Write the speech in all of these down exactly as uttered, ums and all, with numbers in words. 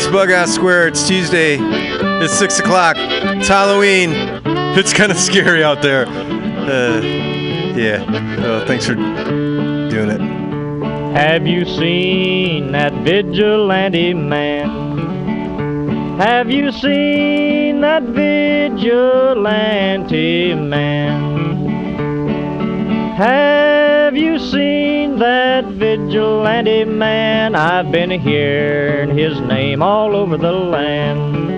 It's Bughouse Square. It's Tuesday. It's six o'clock. It's Halloween. It's kind of scary out there. Uh, yeah. Uh, thanks for doing it. Have you seen that vigilante man? Have you seen that vigilante man? Have you seen that vigilante man? I've been hearing his name all over the land.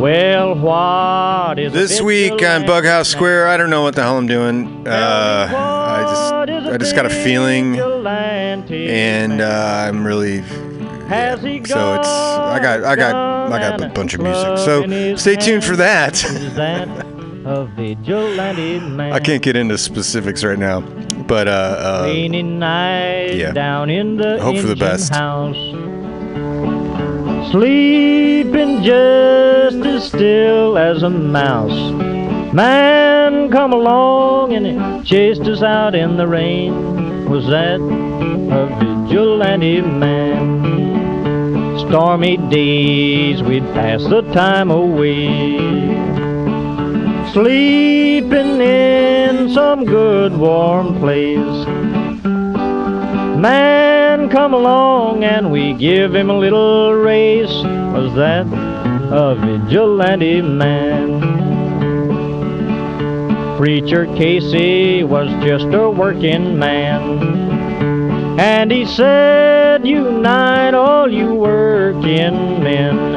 Well, what is this week on Bughouse Square? I don't know what the hell I'm doing. Uh, I just. I just got a feeling, and uh, I'm really yeah. so it's I got I got I got a bunch of music. So stay tuned for that. I can't get into specifics right now, but uh, uh yeah. Hope for the best. Sleeping just as still as a mouse. Man, come along and chased us out in the rain. Was that a vigilante man? Stormy days, we'd pass the time away, sleeping in some good warm place. Man, come along and we give him a little race. Was that a vigilante man? Preacher Casey was just a working man, and he said, unite all you working men.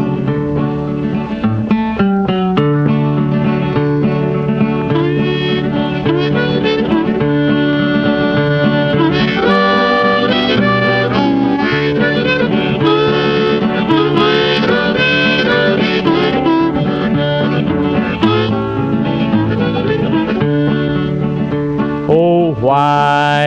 Why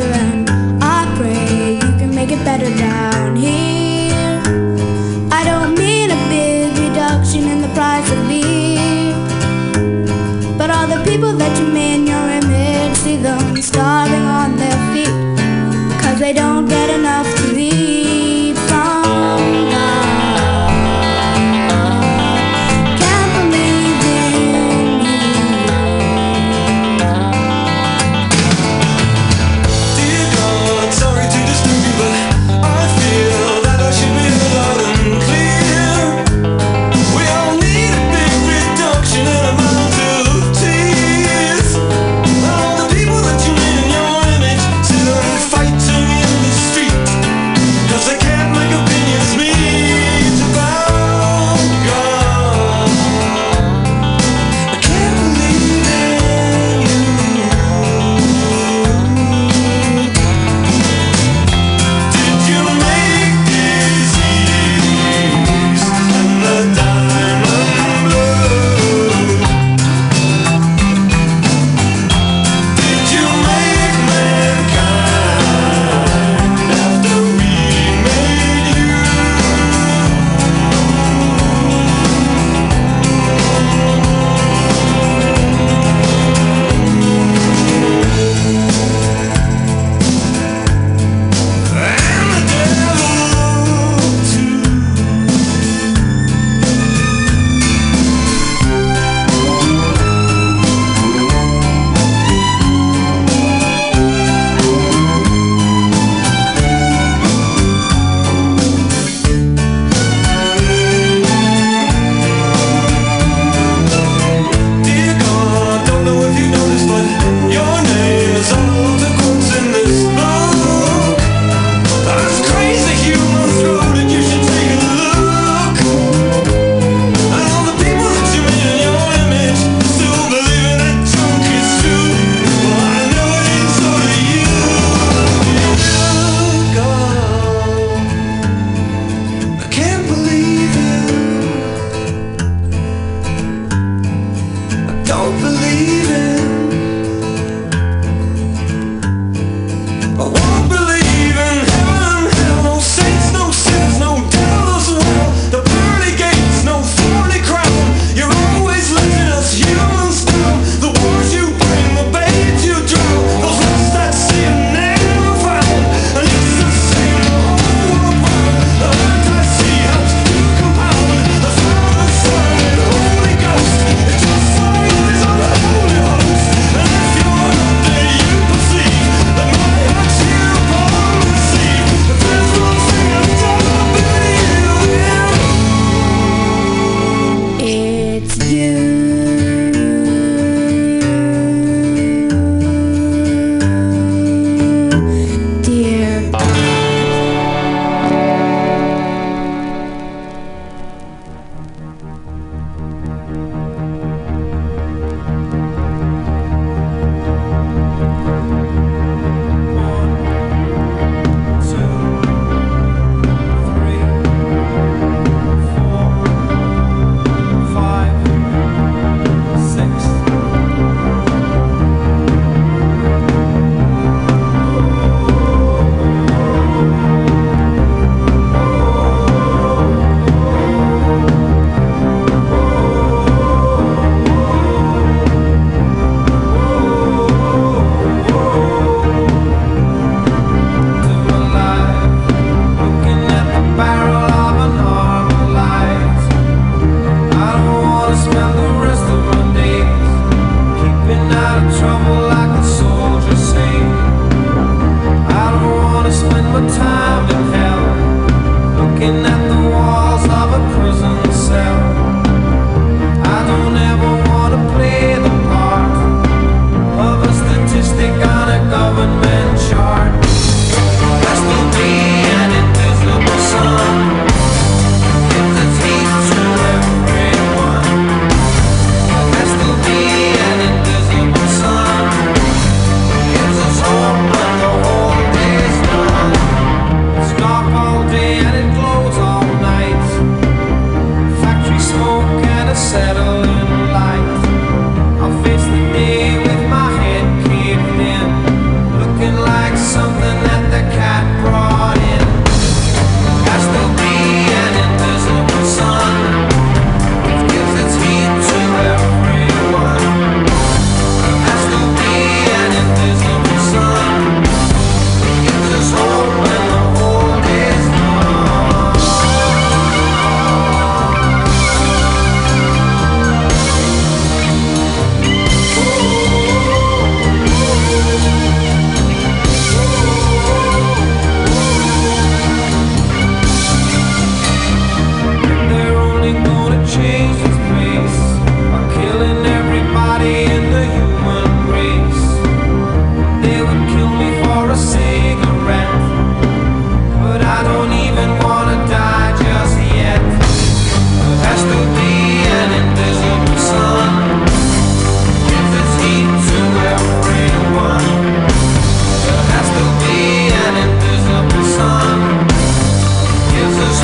And I pray you can make it better down here. I don't mean a big reduction in the price of beer, but all the people that you made in your image, see them starving on their feet.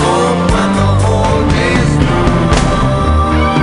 When the whole day's gone.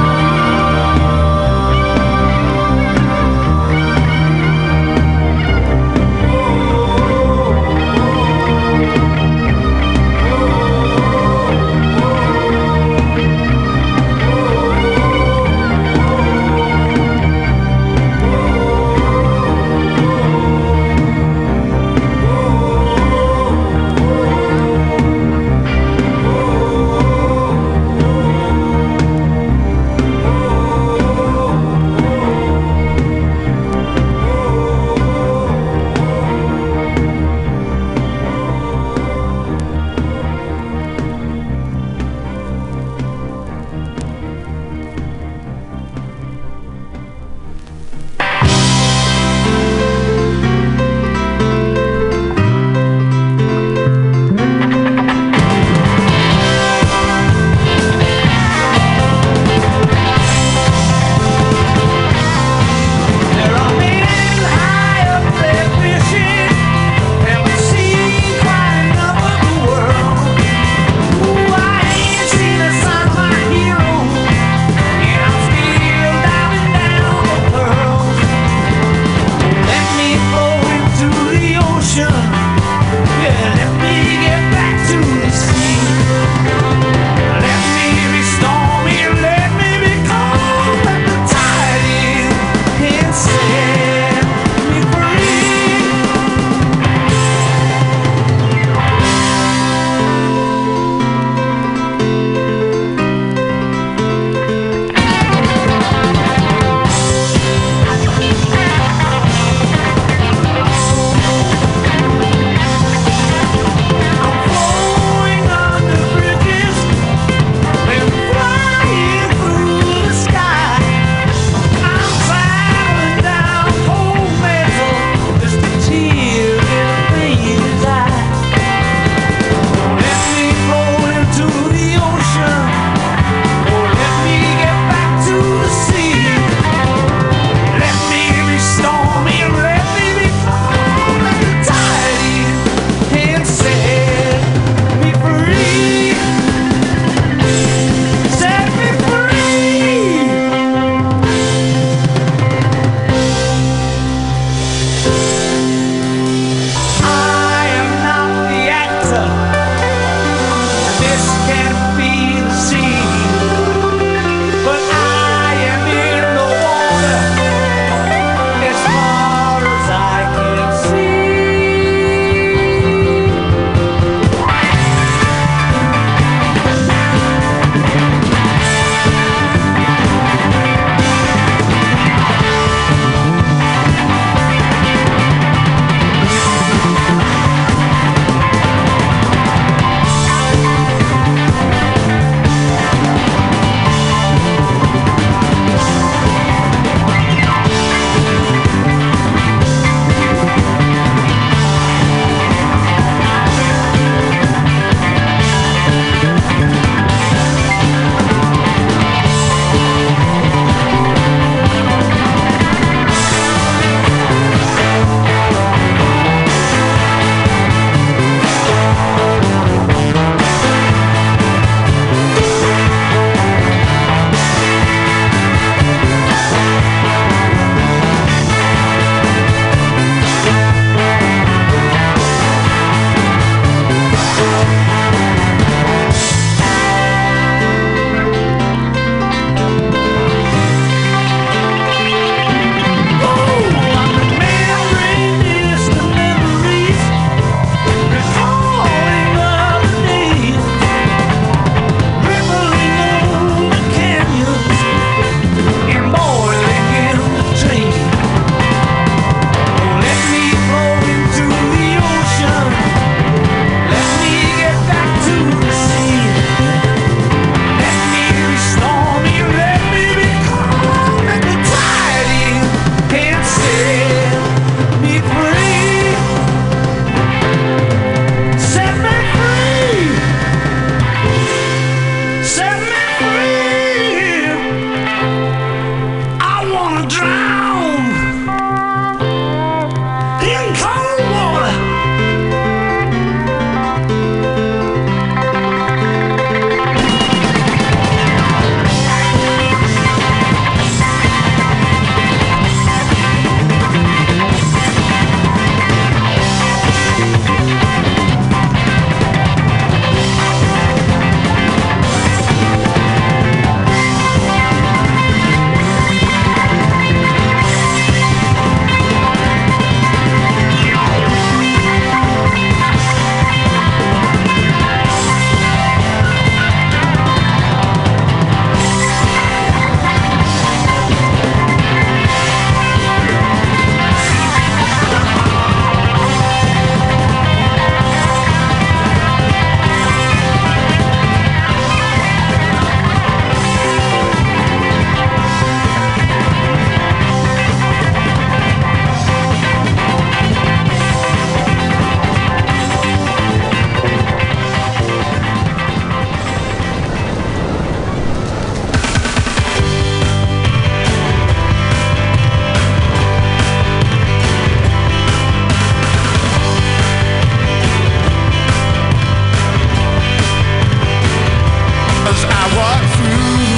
I walk through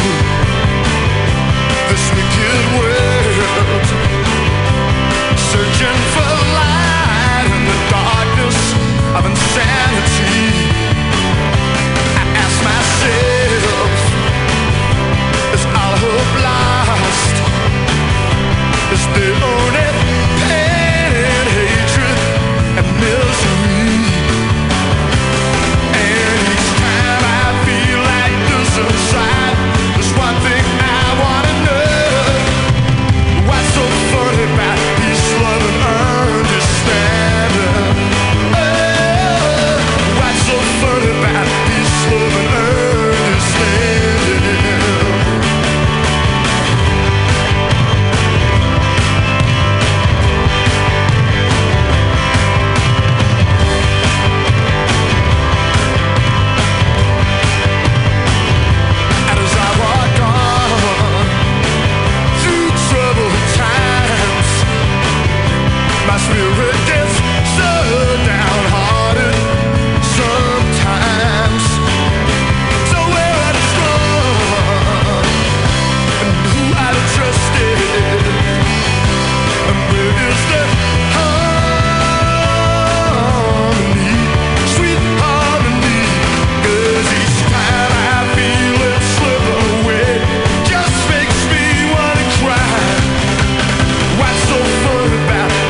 this wicked world, searching for light in the darkness of insanity. I ask myself, is all hope lost? Is the only pain and hatred and misery? And each time I feel like this inside, there's one thing I wanna know. What's so funny about peace, love, and understanding? Oh, what's so funny about peace, love, and understanding? My spirit gets so downhearted sometimes. So where I'd gone and who I'd trusted, and where is the harmony, sweet harmony? 'Cause each time I feel it slip away, just makes me wanna cry. What's so fun about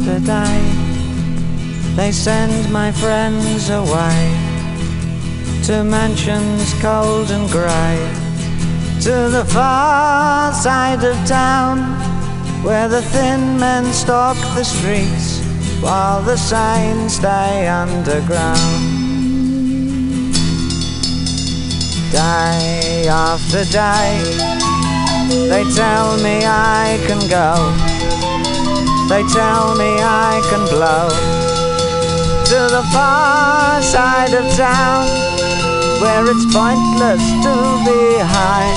have to die. They send my friends away to mansions cold and grey, to the far side of town, where the thin men stalk the streets while the signs die underground. Day after day, they tell me I can go, they tell me I can blow, to the far side of town, where it's pointless to be high,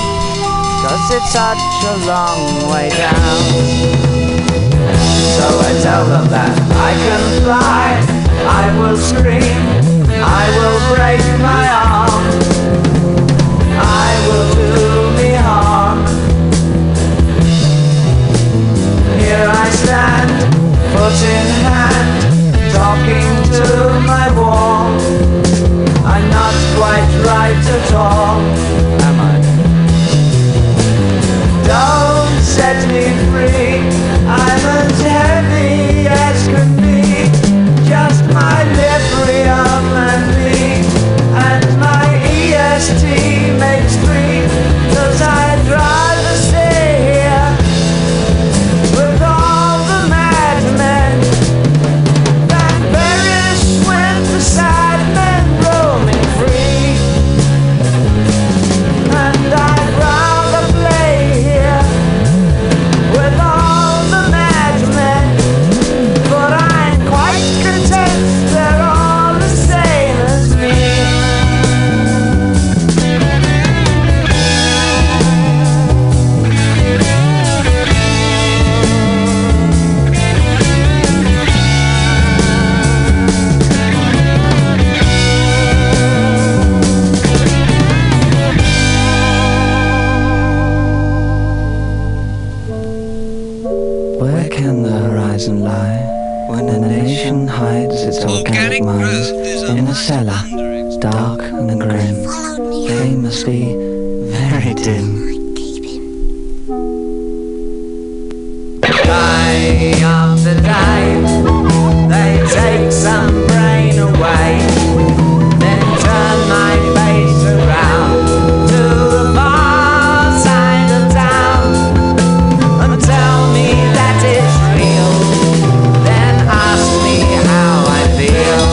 'cause it's such a long way down. So I tell them that I can fly, I will scream, I will break my arm, I will do me harm. Here I stand, foot in hand, talking to my wall. I'm not quite right at all, am I? Don't set me free, I'm as heavy as could be, just my librium and me, and my E S T makes three, 'cause I'd rather stay here with all the madmen than perish with the sad men roaming free. And I'd rather play here with all the madmen, but I'm quite content they're all the same as me. Where can the horizon lie when a nation hides its organic minds in a cellar, dark and grim? They must be very dim. Day after day, they take some brain away, then turn my face around to the far side of town and tell me that it's real, then ask me how I feel.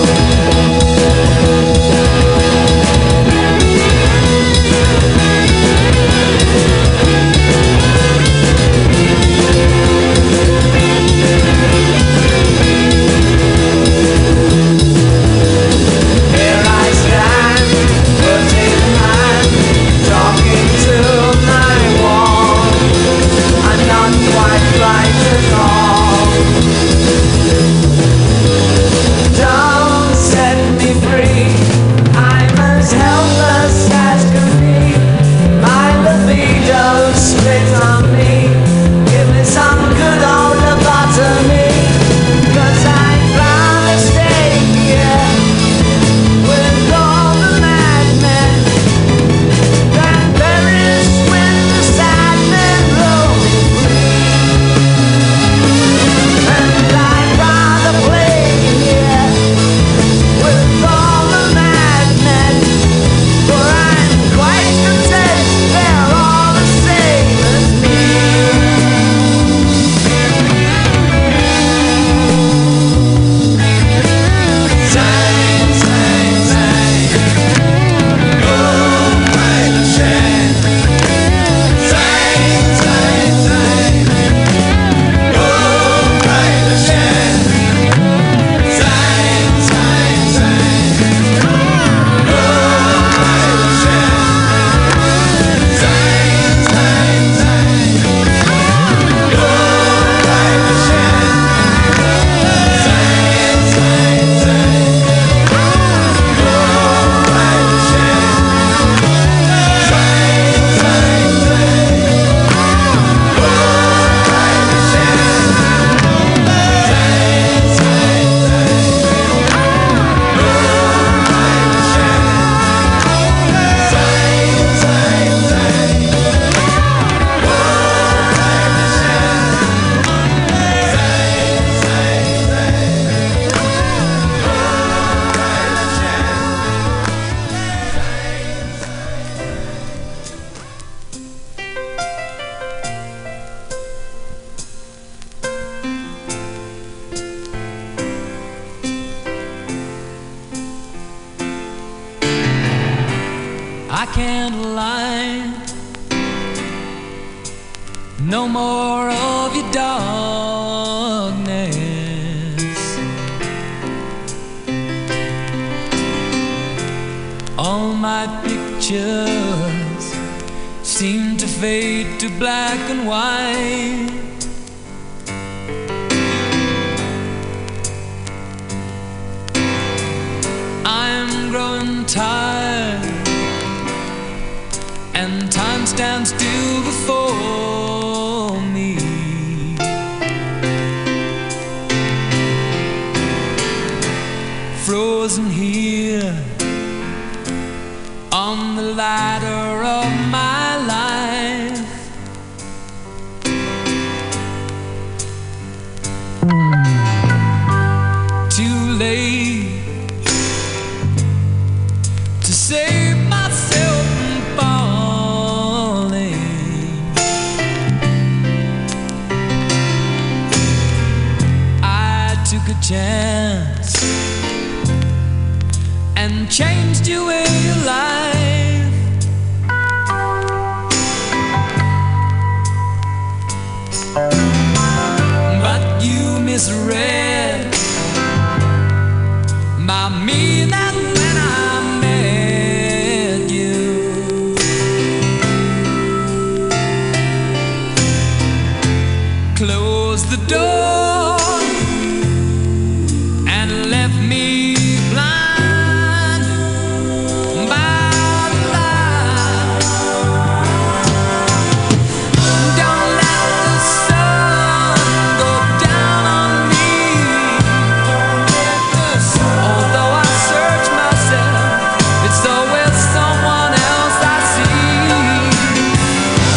I can't lie. No more of your darkness. All my pictures seem to fade to black and white. I'm growing tired, and time stands still before me. Frozen here on the ladder of my life. Too late to save myself from falling. I took a chance and changed your way of life. But you misread my meaning when I closed the door and left me blind by the light. Don't let the sun go down on me. Although I search myself, it's always someone else I see.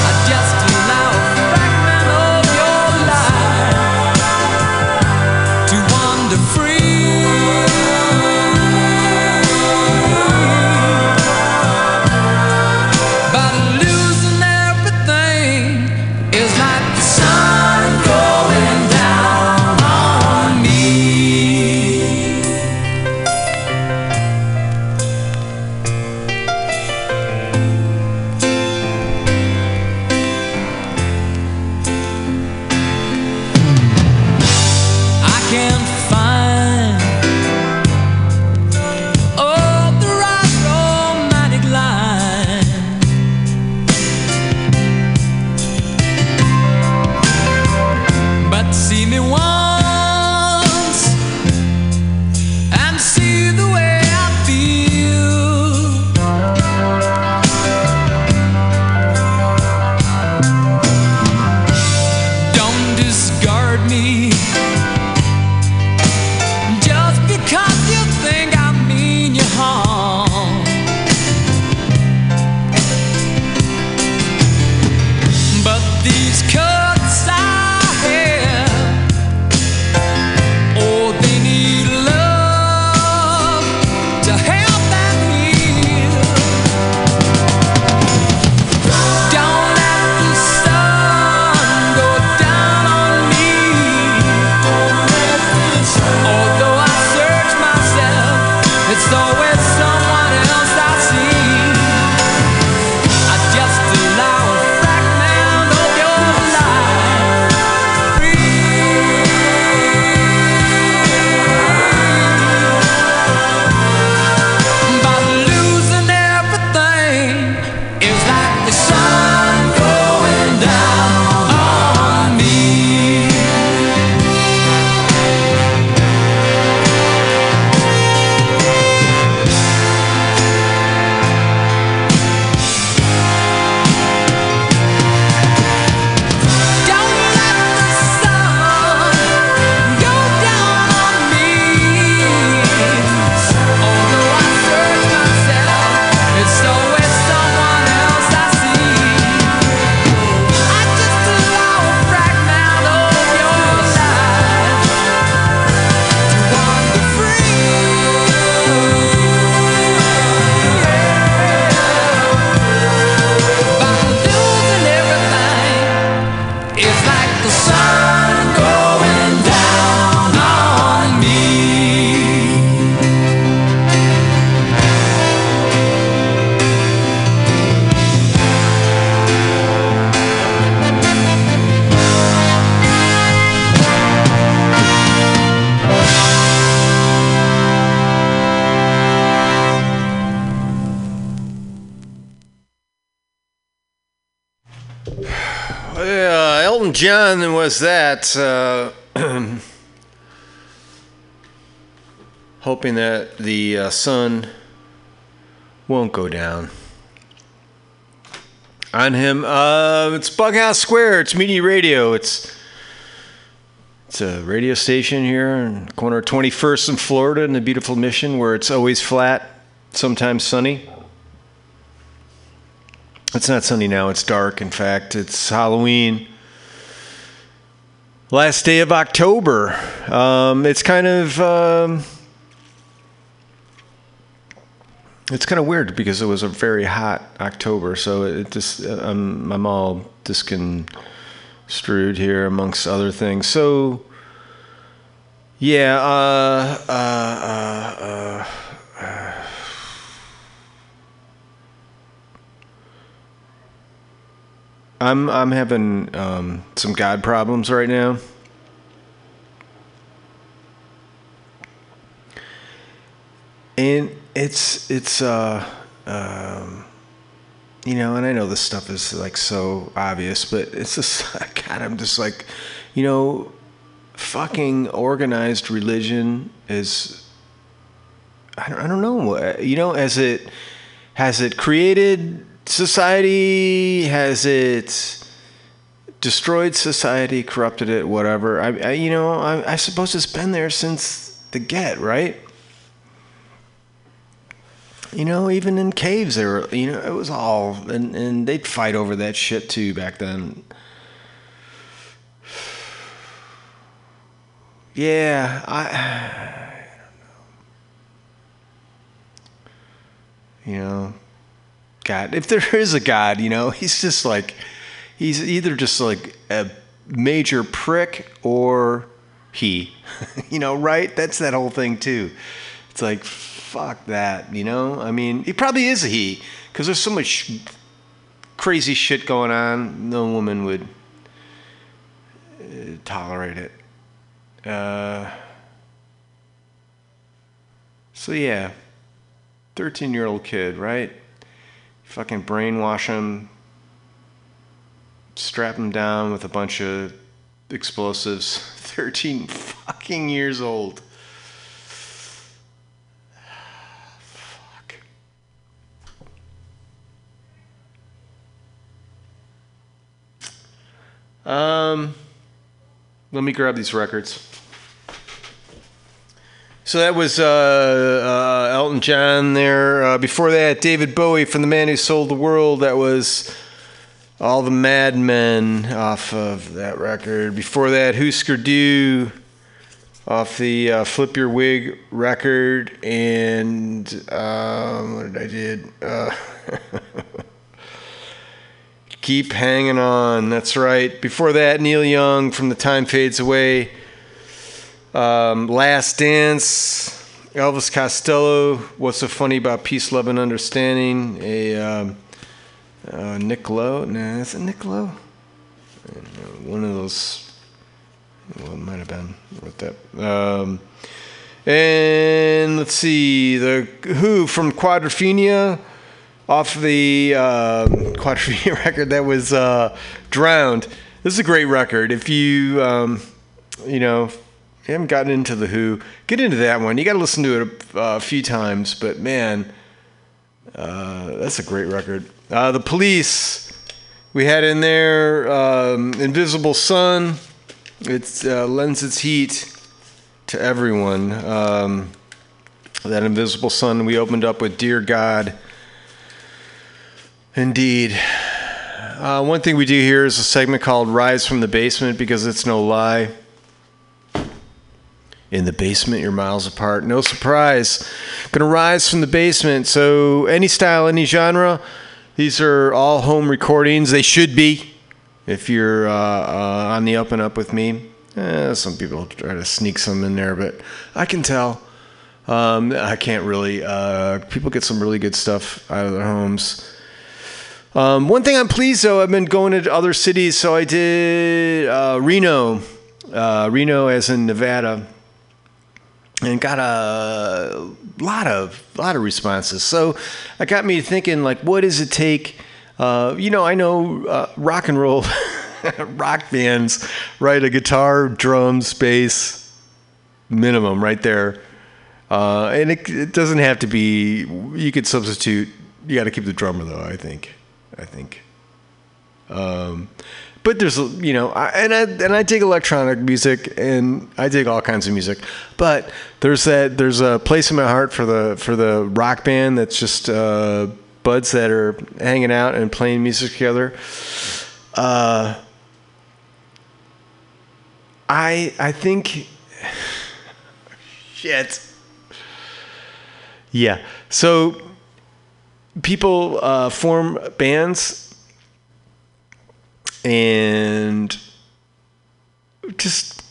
I just allow. John was that. Uh, hoping that the uh, sun won't go down on him. Uh, it's Bughouse Square. It's Media Radio. It's it's a radio station here in corner twenty-first in Florida in the beautiful Mission, where it's always flat, sometimes sunny. It's not sunny now. It's dark. In fact, it's Halloween. Last day of October. Um, it's kind of um, it's kind of weird because it was a very hot October. So it just I'm I'm all disconstrued here amongst other things. So yeah. Uh, uh, uh, uh, uh, I'm I'm having um, some God problems right now, and it's it's uh um, you know, and I know this stuff is like so obvious, but it's just God. I'm just like, you know, fucking organized religion is I don't I don't know you know as it has it created. Society has it destroyed society, corrupted it, whatever. I, I you know, I, I suppose it's been there since the get, right? You know, even in caves, there were, you know, it was all, and, and they'd fight over that shit too back then. Yeah, I, I don't know. You know. God, if there is a God, you know, he's just like, he's either just like a major prick or he, you know, right? That's that whole thing too. It's like, fuck that, you know? I mean, he probably is a he, because there's so much crazy shit going on. No woman would uh, tolerate it. Uh, so yeah, thirteen-year-old kid, right? Fucking brainwash him, strap him down with a bunch of explosives. Thirteen fucking years old. Fuck. Um, let me grab these records. So that was uh, uh, Elton John there. Uh, before that, David Bowie from The Man Who Sold The World. That was All the Mad Men off of that record. Before that, Husker Du off the uh, Flip Your Wig record. And um, what did I did? Uh, Keep Hanging On. That's right. Before that, Neil Young from The Time Fades Away. Um, Last Dance, Elvis Costello, What's So Funny About Peace, Love, and Understanding, a um, uh, Nick Lowe, nah, is it Nick Lowe? I don't know, one of those, well, it might have been with that. Um, and let's see, The Who from Quadrophenia, off the uh, Quadrophenia record, that was uh, Drowned. This is a great record. If you, um, you know... You haven't gotten into The Who. Get into that one. You got to listen to it a uh, few times, but man, uh, that's a great record. Uh, the Police, we had in there um, Invisible Sun. It uh, lends its heat to everyone. Um, that Invisible Sun, we opened up with Dear God. Indeed. Uh, one thing we do here is a segment called Rise from the Basement, because it's no lie. In the basement, you're miles apart. No surprise. Gonna rise from the basement. So any style, any genre. These are all home recordings. They should be. If you're uh, uh, on the up and up with me. Eh, some people try to sneak some in there, but I can tell. Um, I can't really. Uh, people get some really good stuff out of their homes. Um, one thing I'm pleased, though, I've been going into other cities. So I did uh, Reno. Uh, Reno as in Nevada. And got a lot of lot of responses. So it got me thinking, like, what does it take? Uh, you know, I know uh, rock and roll rock bands, right? A guitar, drums, bass, minimum right there. Uh, and it, it doesn't have to be, you could substitute, you got to keep the drummer though, I think. I think. Um, but there's, you know, I, and I and I dig electronic music, and I dig all kinds of music. But there's that there's a place in my heart for the for the rock band that's just uh, buds that are hanging out and playing music together. Uh, I I think shit. Yeah. So people uh, form bands. And just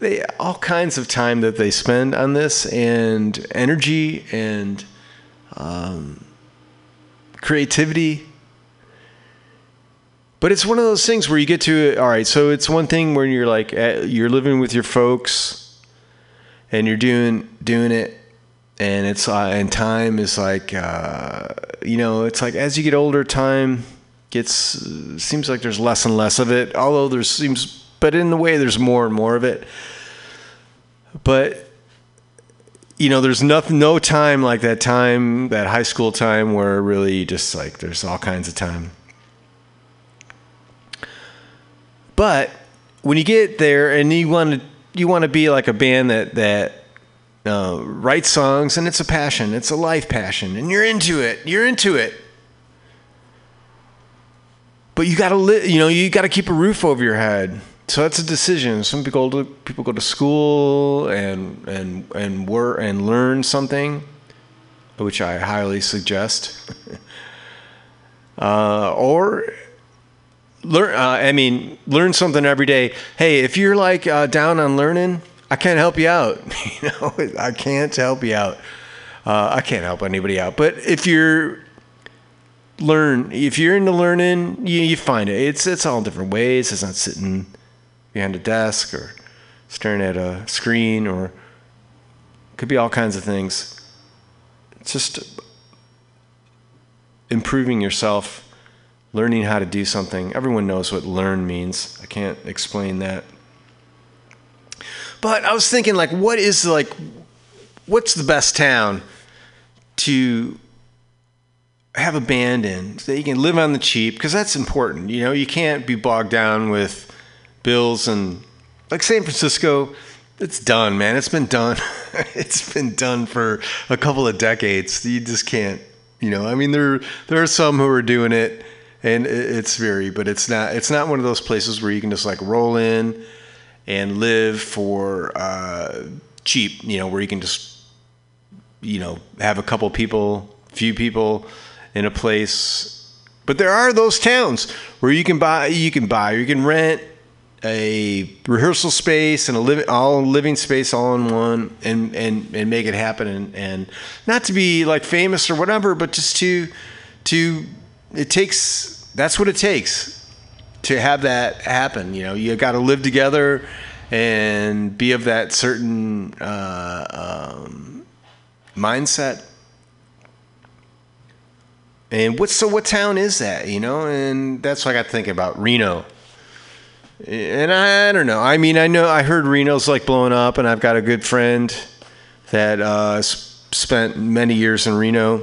they all kinds of time that they spend on this, and energy, and um, creativity. But it's one of those things where you get to, all right, so it's one thing where you're like, you're living with your folks, and you're doing doing it, and it's uh, and time is like, uh, you know, it's like as you get older, time. Gets uh, seems like there's less and less of it, although there seems, but in the way there's more and more of it. But you know, there's nothing, no time like that time, that high school time where really just like there's all kinds of time. But when you get there and you want to, you want to be like a band that that uh, writes songs, and it's a passion, it's a life passion, and you're into it, you're into it. But you gotta live, you know, you gotta keep a roof over your head. So that's a decision. Some people go to, people go to school and and and work and learn something, which I highly suggest. uh, or learn. Uh, I mean, learn something every day. Hey, if you're like uh, down on learning, I can't help you out. You know, I can't help you out. Uh, I can't help anybody out. But if you're learn, if you're into learning, you, you find it. It's it's all different ways. It's not sitting behind a desk or staring at a screen, or it could be all kinds of things. It's just improving yourself, learning how to do something. Everyone knows what learn means. I can't explain that. But I was thinking, like, what is like, what's the best town to have a band in so that you can live on the cheap? Because that's important. You know, you can't be bogged down with bills. And like San Francisco, it's done, man. It's been done. It's been done for a couple of decades. You just can't, you know, I mean, there, there are some who are doing it, and it's very, but it's not, it's not one of those places where you can just like roll in and live for uh, cheap, you know, where you can just, you know, have a couple people, few people, in a place. But there are those towns where you can buy, you can buy, you can rent a rehearsal space and a living, all living space all in one, and, and, and make it happen. And, and not to be like famous or whatever, but just to, to, it takes, that's what it takes to have that happen. You know, you got to live together and be of that certain uh, um, mindset. And what, so what town is that, you know? And that's what I got to think about, Reno. And I, I don't know. I mean, I know I heard Reno's like blowing up, and I've got a good friend that uh, spent many years in Reno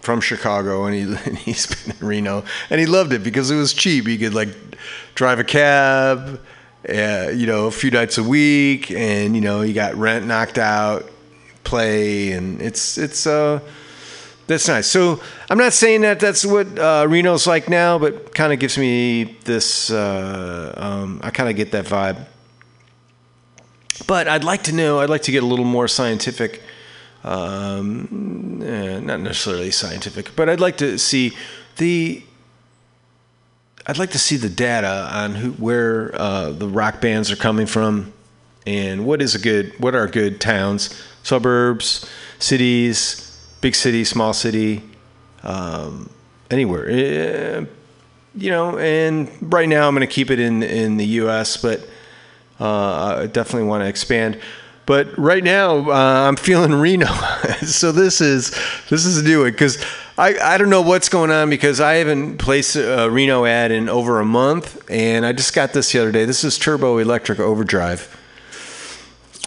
from Chicago, and, he, and he's been in Reno. And he loved it because it was cheap. You could like drive a cab, uh, you know, a few nights a week, and, you know, you got rent knocked out, play, and it's, it's, uh, that's nice. So I'm not saying that that's what uh, Reno's like now, but kind of gives me this, uh, um, I kind of get that vibe. But I'd like to know, I'd like to get a little more scientific, um, eh, not necessarily scientific, but I'd like to see the, I'd like to see the data on who, where uh, the rock bands are coming from, and what is a good, what are good towns, suburbs, cities, big city, small city, um, anywhere, uh, you know. And right now I'm going to keep it in, in the U S, but uh, I definitely want to expand. But right now uh, I'm feeling Reno. So this is, this is new, because I, I don't know what's going on because I haven't placed a Reno ad in over a month, and I just got this the other day. This is Turbo Electric Overdrive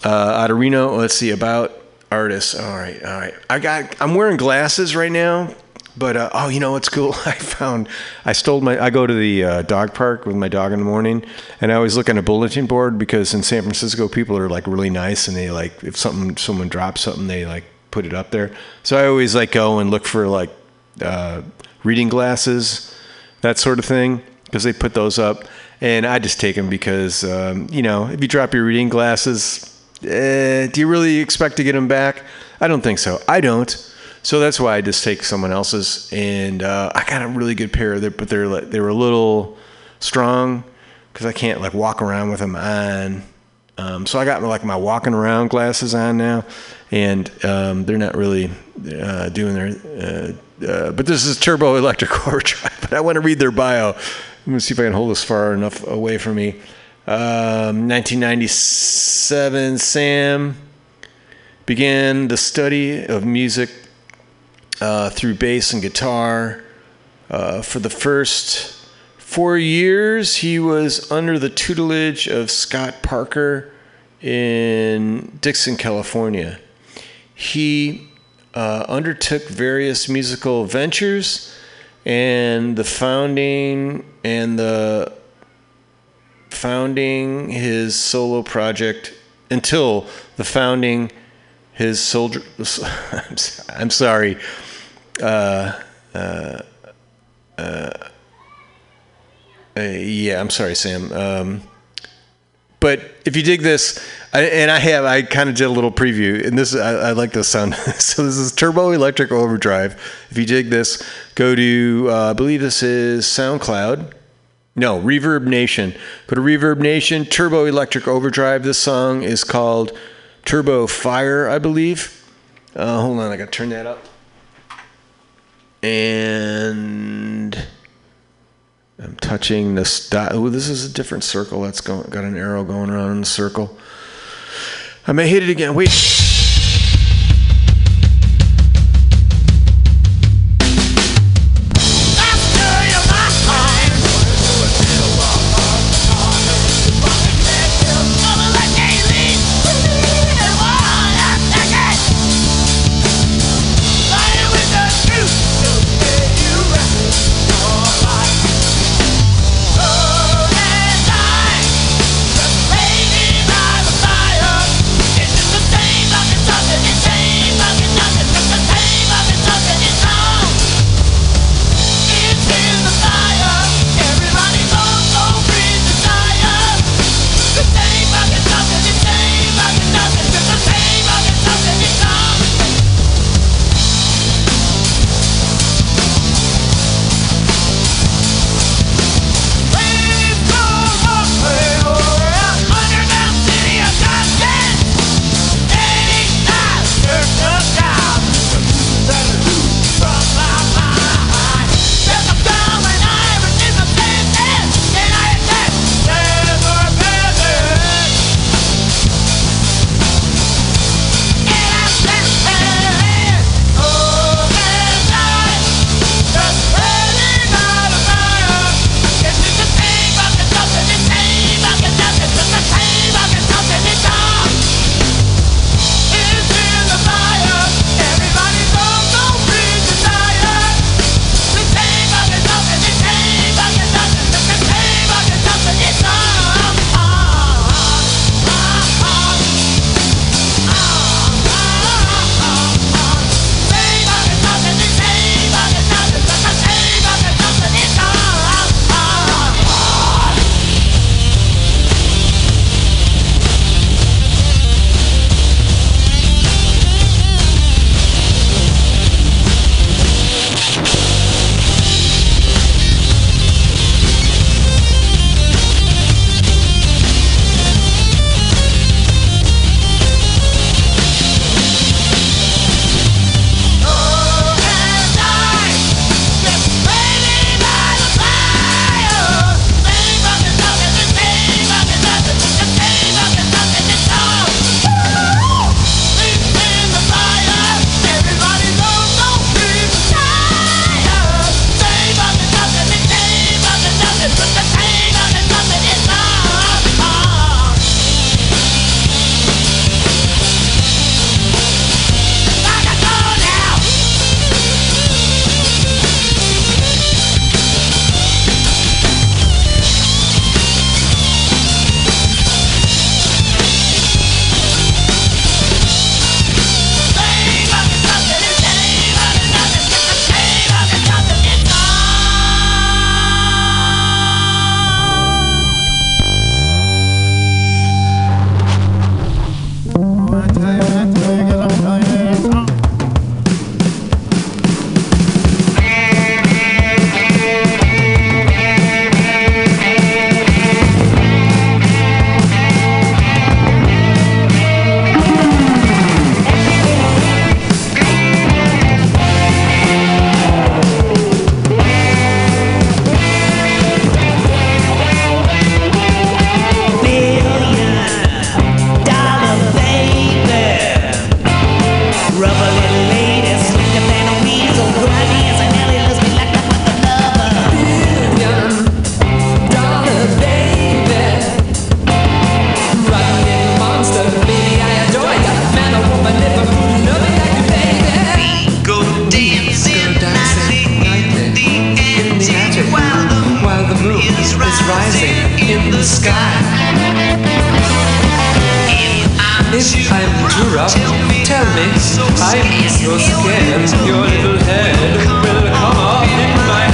uh, out of Reno. Let's see, about artists. All right, all right. I got. I'm wearing glasses right now, but uh, oh, you know what's cool? I found. I stole my. I go to the uh, dog park with my dog in the morning, and I always look on a bulletin board because in San Francisco people are like really nice, and they like if something someone drops something they like. Put it up there. So I always like go and look for like uh, reading glasses, that sort of thing, because they put those up, and I just take them because um, you know, if you drop your reading glasses, eh, do you really expect to get them back? I don't think so. I don't. So that's why I just take someone else's, and uh, I got a really good pair there, but they're like, they were a little strong because I can't like walk around with them on. Um, so I got like my walking around glasses on now, and um, they're not really uh, doing their. Uh, uh, but this is Turbo Electric Overdrive. But I want to read their bio. Let me see if I can hold this far enough away from me. Um, nineteen ninety-seven, Sam began the study of music uh, through bass and guitar. Uh, for the first. Four years, he was under the tutelage of Scott Parker in Dixon, California. He uh, undertook various musical ventures, and the founding and the founding his solo project until the founding his soldier. I'm sorry. Uh, uh, uh, Uh, yeah, I'm sorry, Sam. Um, but if you dig this, I, and I have, I kind of did a little preview, and this, I, I like this sound. So this is Turbo Electric Overdrive. If you dig this, go to, uh, I believe this is SoundCloud. No, Reverb Nation. Go to Reverb Nation, Turbo Electric Overdrive. This song is called Turbo Fire, I believe. Uh, hold on, I gotta turn that up. And... I'm touching this dot. Oh, this is a different circle. That's going, got an arrow going around in the circle. I may hit it again. Wait. If I'm too rough, tell me. I'm so scared your little head will come off in my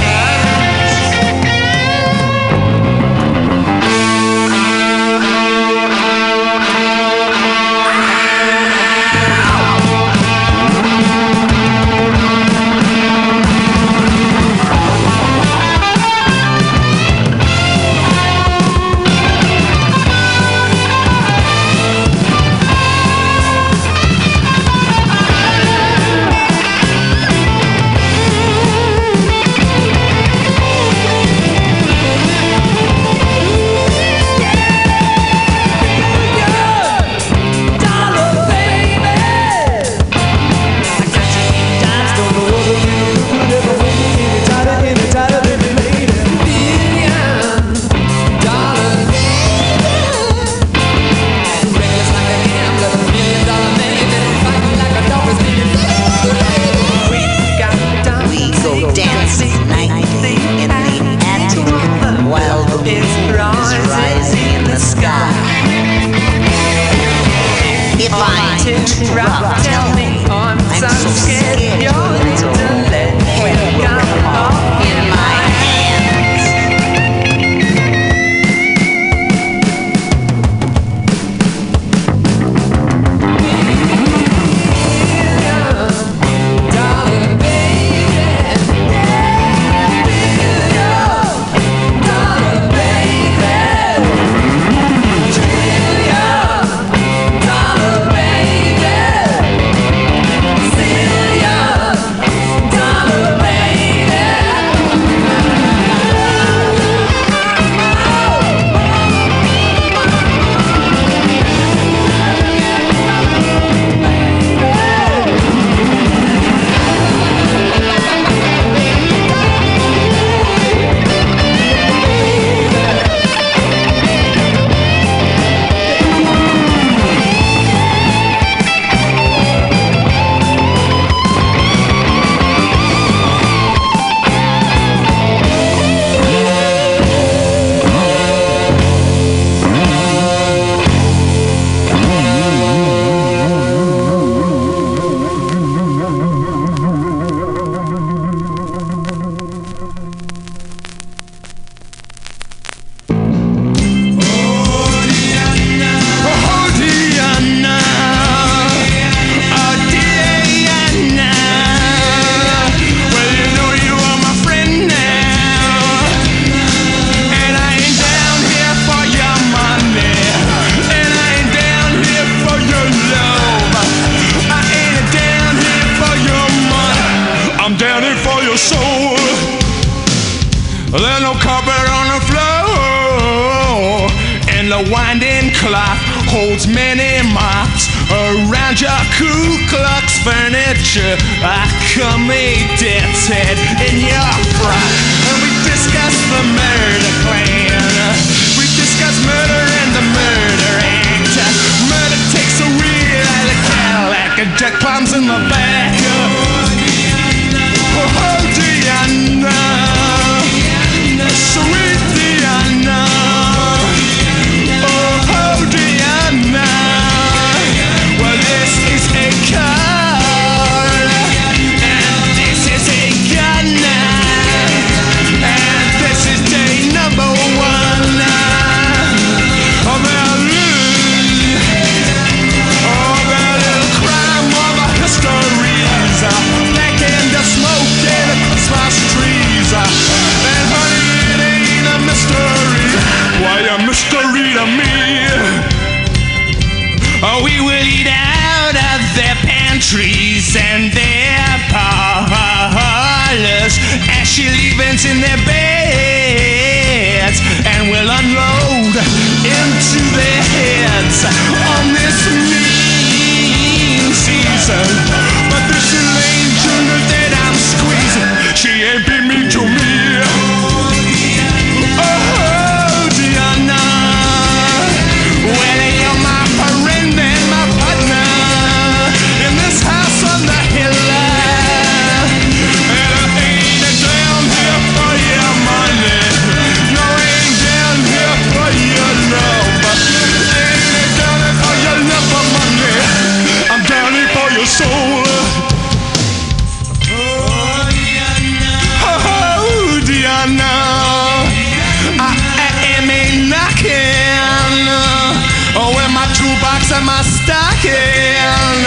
toolbox and my stocking.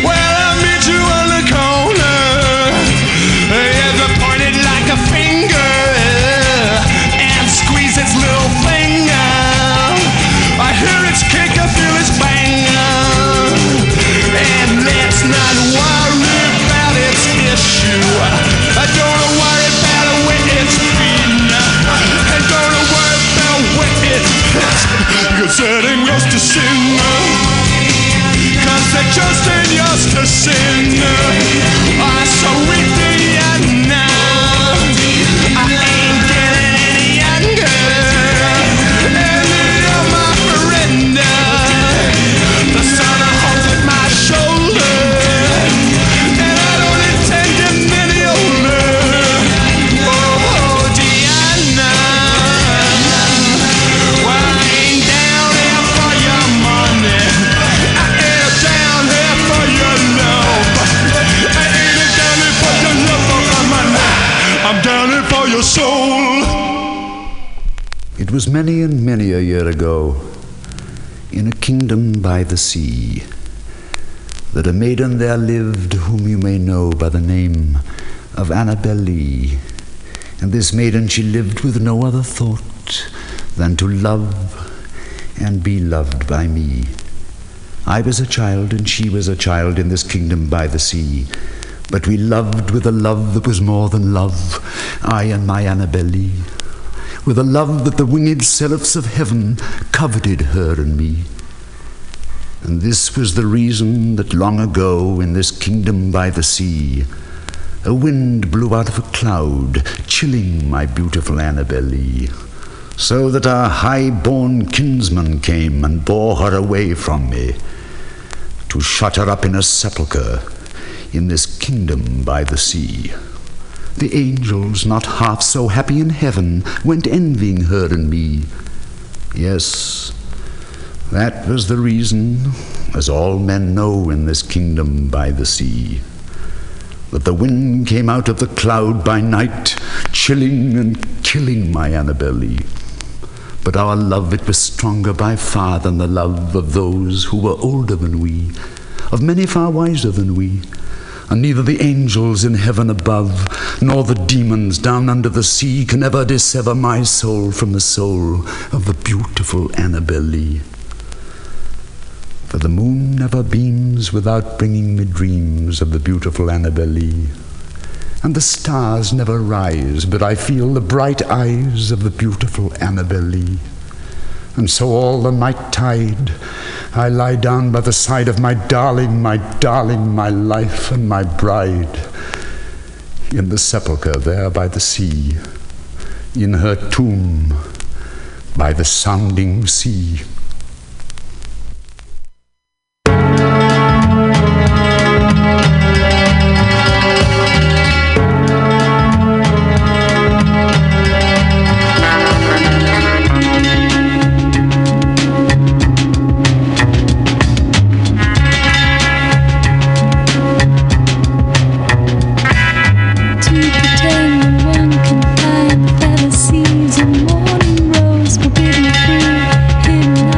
Well, I'll meet you on the corner. Yeah, the pointed like a finger and squeeze its little finger. I hear its kick, I feel its bang. And let's not worry about its issue. I don't worry about a way it's been. I don't worry about what it is, because it ain't yours to sin. Cause it just ain't yours to sin. I'm so weak to you now. I ain't getting any younger. Any of my surrender. The sun I hold at my shoulder. And I don't intend to many older. Oh, Diana. Well, I ain't down here for your money. I ain't down here for your love. I ain't down here for your love for my life. I'm down here for your soul. It was many and many a year ago, in a kingdom by the sea, that a maiden there lived whom you may know by the name of Annabelle Lee. And this maiden, she lived with no other thought than to love and be loved by me. I was a child and she was a child in this kingdom by the sea, but we loved with a love that was more than love, I and my Annabelle Lee, with a love that the winged seraphs of heaven coveted her and me. And this was the reason that long ago in this kingdom by the sea, a wind blew out of a cloud, chilling my beautiful Annabelle Lee, so that our high-born kinsman came and bore her away from me, to shut her up in a sepulchre in this kingdom by the sea. The angels, not half so happy in heaven, went envying her and me. Yes, that was the reason, as all men know in this kingdom by the sea, that the wind came out of the cloud by night, chilling and killing my Annabelle Lee. But our love, it was stronger by far than the love of those who were older than we, of many far wiser than we. And neither the angels in heaven above, nor the demons down under the sea, can ever dissever my soul from the soul of the beautiful Annabelle Lee. For the moon never beams without bringing me dreams of the beautiful Annabelle Lee, and the stars never rise but I feel the bright eyes of the beautiful Annabelle Lee. And so all the night tide I lie down by the side of my darling, my darling, my life and my bride, in the sepulchre there by the sea, in her tomb by the sounding sea. Thank you.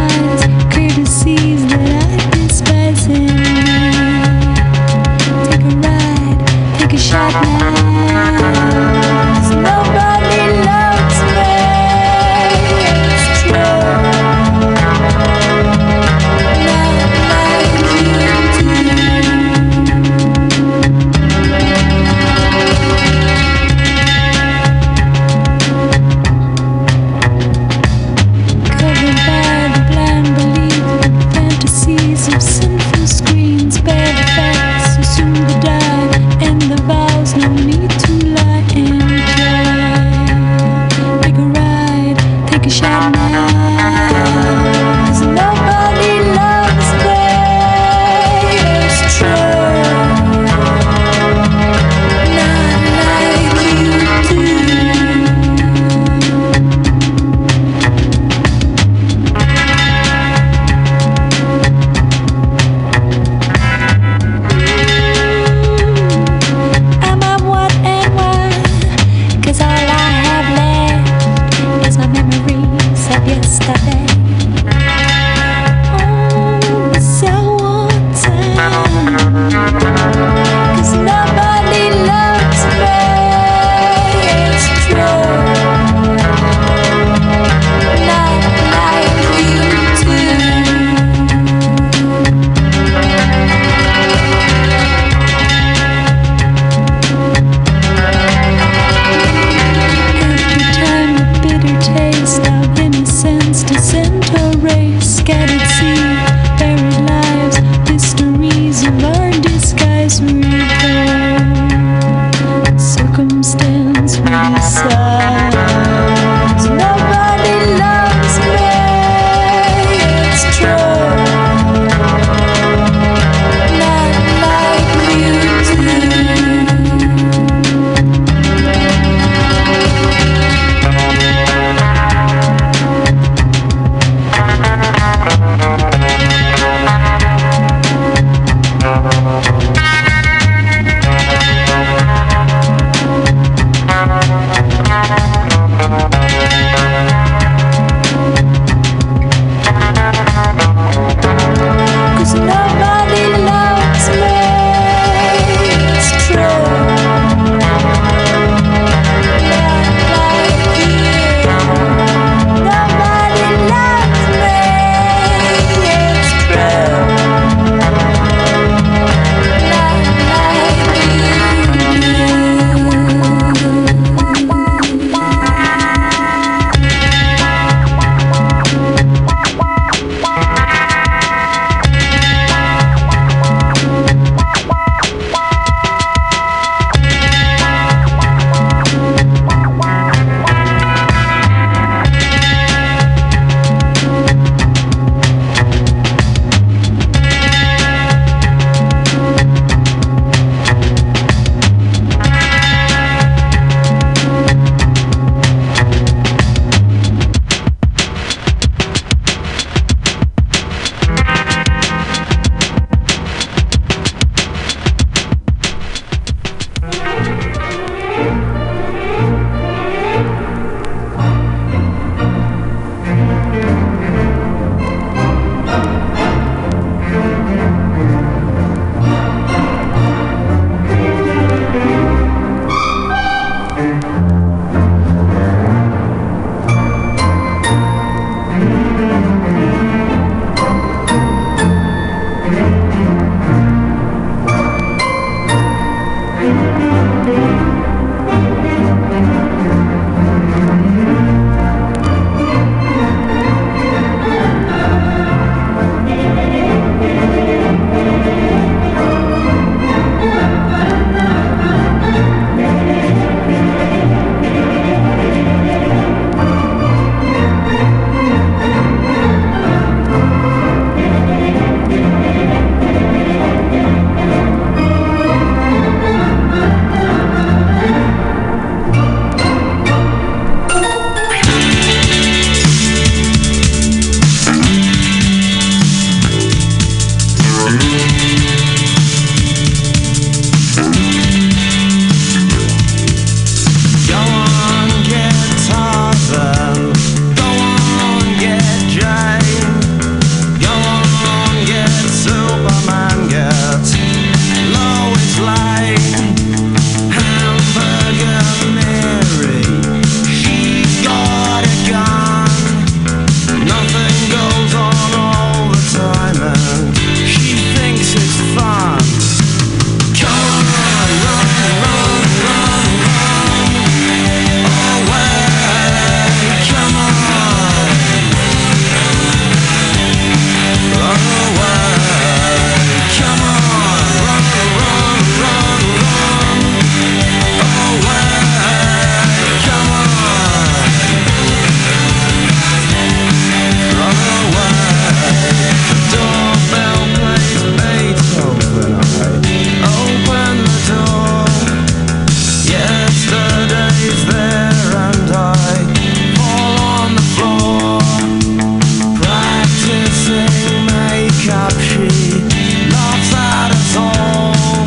cup, she laughs at us all.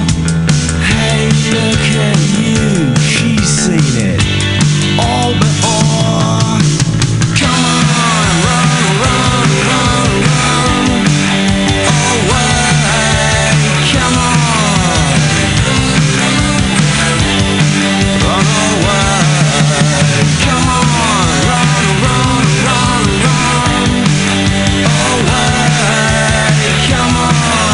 Hey, look at you, she's seen it all before. Come on, run, run, run, run away. Come on, run away. Come on, run, run, run, run away. Come on.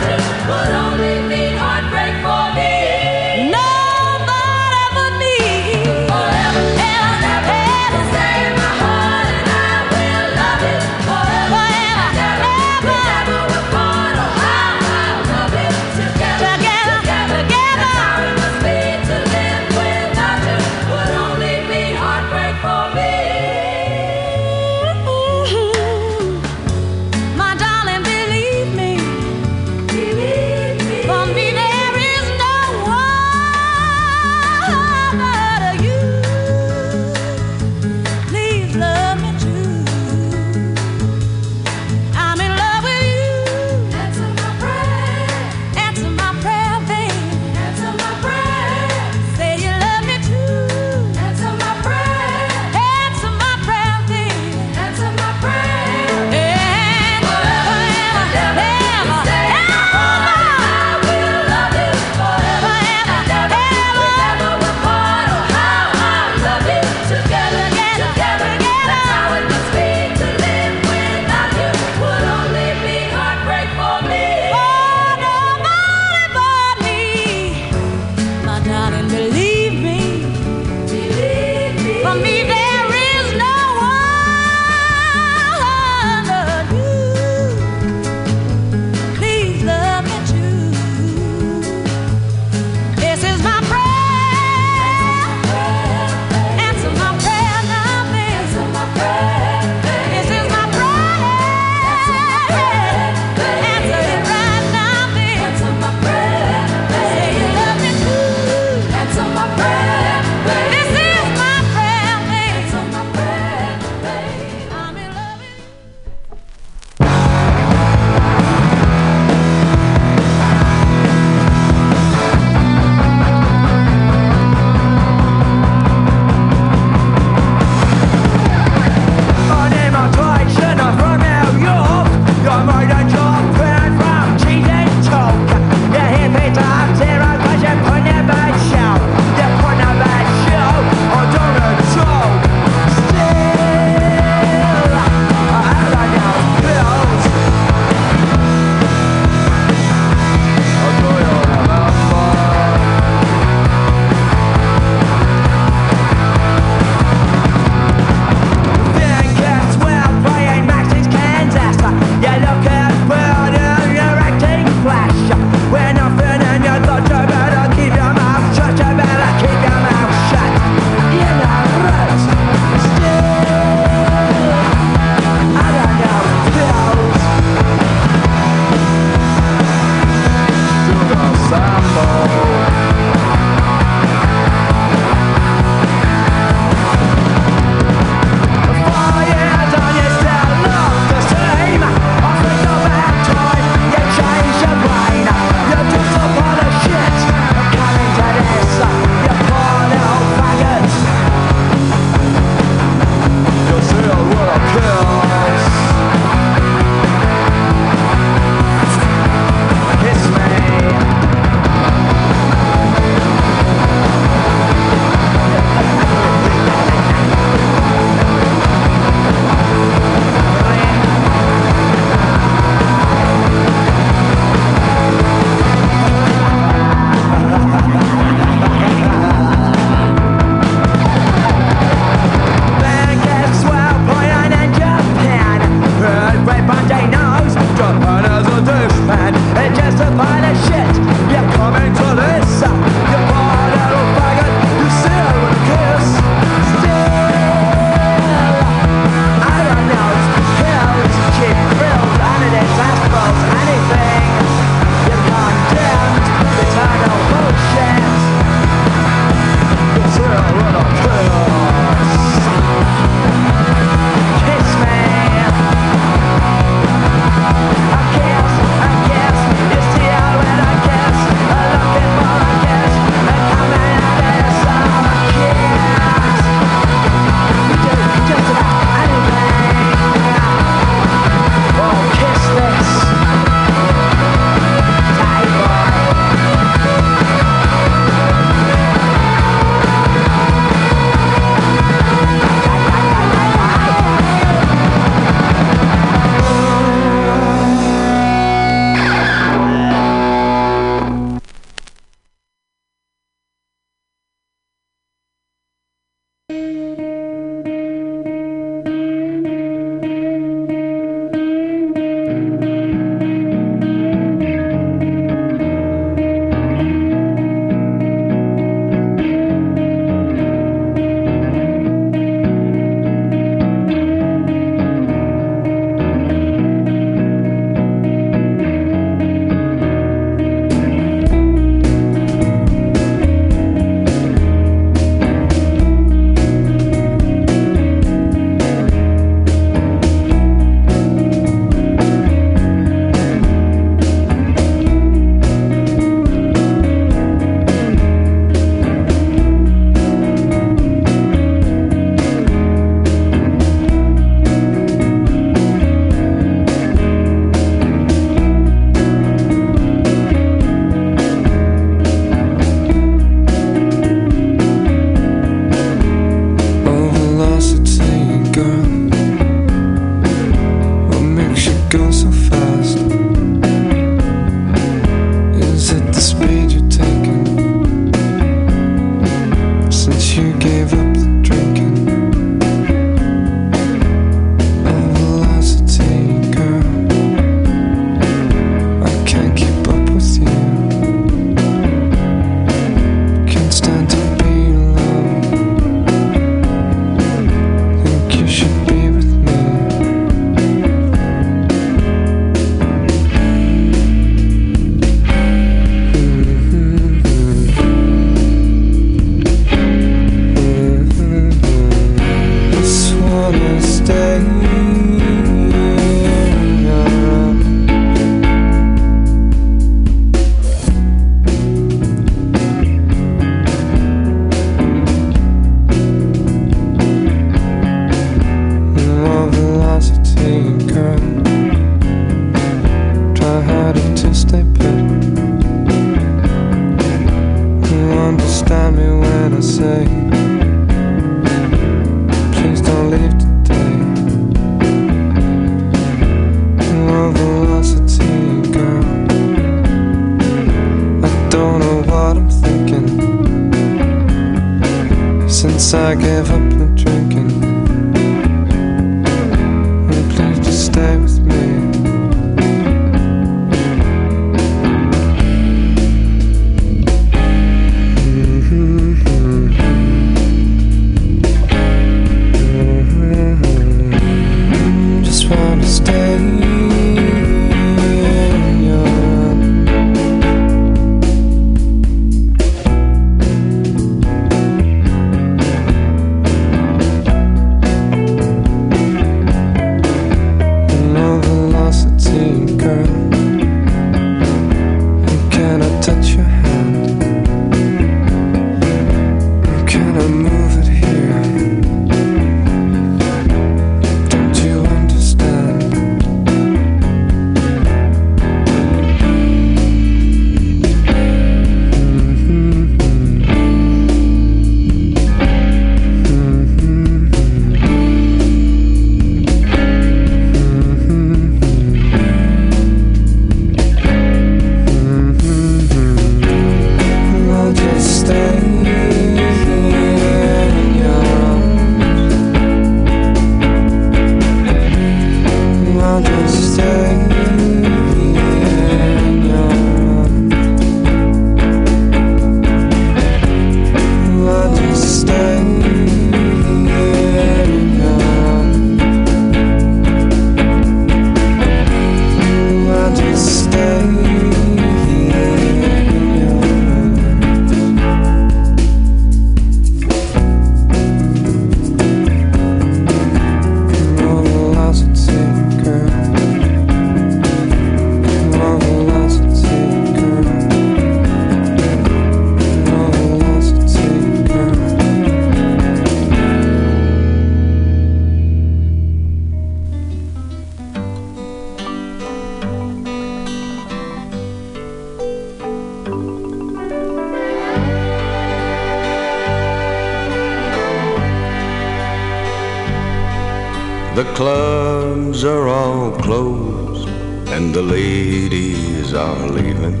The clubs are all closed and the ladies are leaving.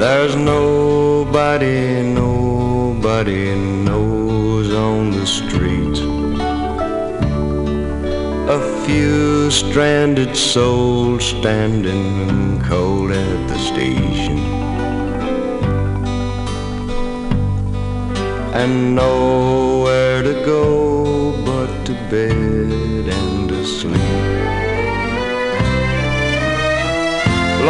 There's nobody, nobody knows on the street. A few stranded souls standing cold at the station. And nowhere to go but to bed and to sleep.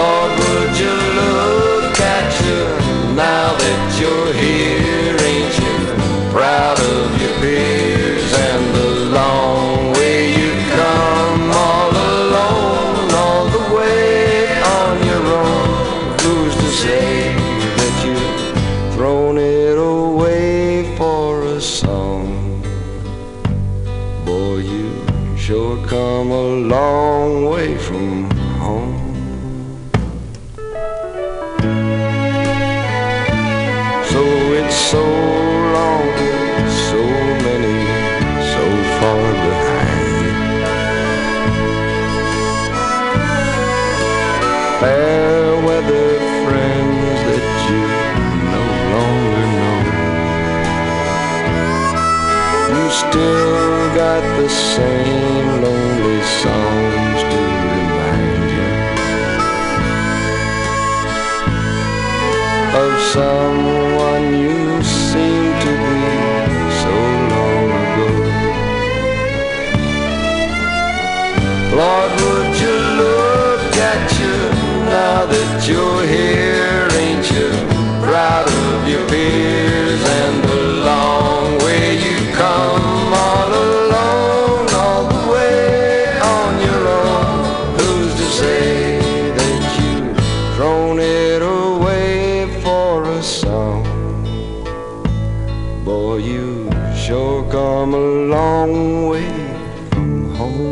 Lord, would you look at you now that you're here? Ain't you proud of your peers and the long way you've come? All alone, all the way on your own. Who's to say that you've thrown it away song? Boy, you sure come a long way from home. So it's so long, so many, so far behind. Fair weather friends that you still got the same lonely songs to remind you of someone you seem to be so long ago. Lord, would you look at you now that you're here? Ain't you proud of your peers and the long way you come? Come a long way from home.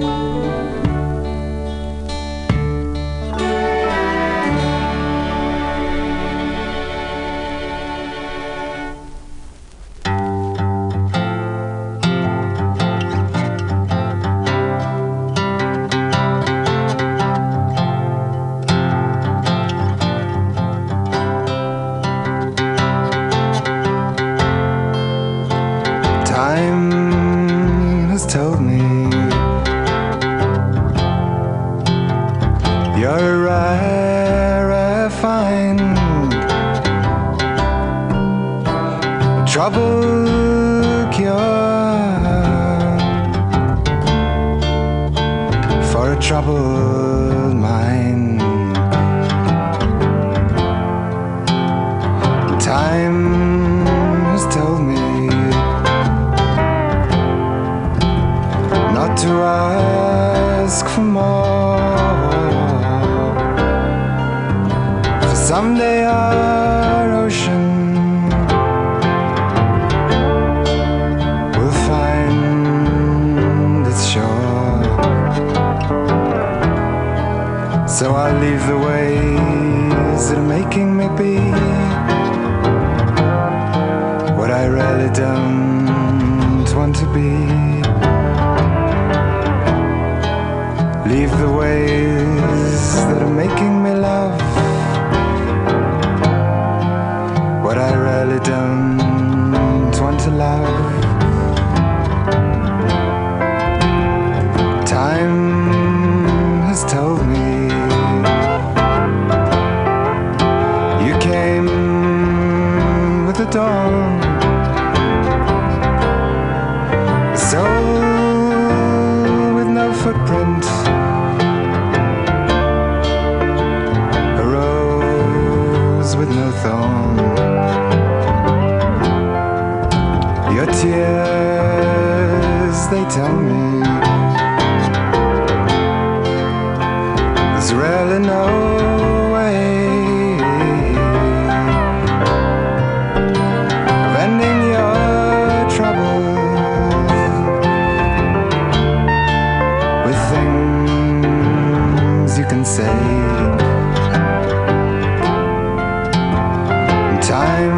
Time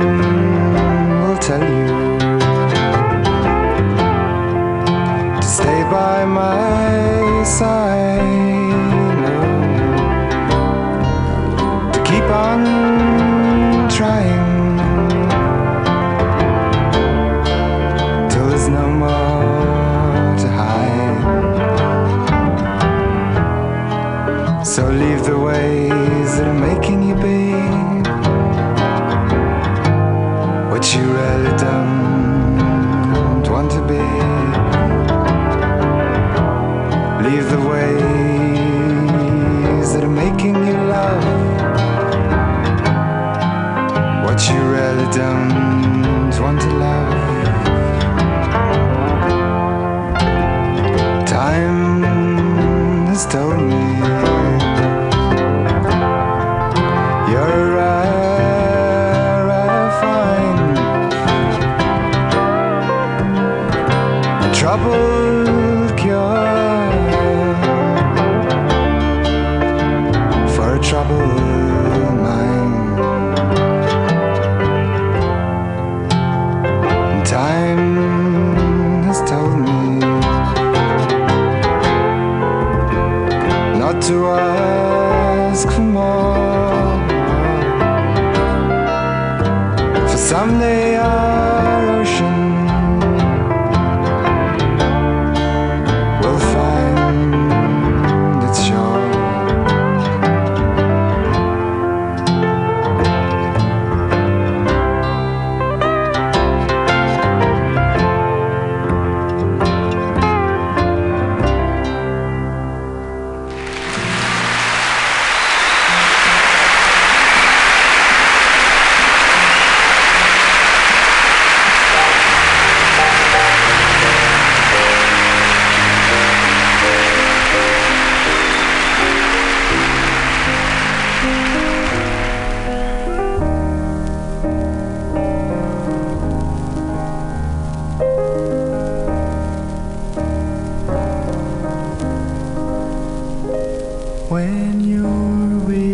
will tell you leave the ways that are making you be what you really don't want to be. Leave the ways that are making you love what you really don't want to love. Time has told me to ask for more, for someday our ocean will find its shore. Trouble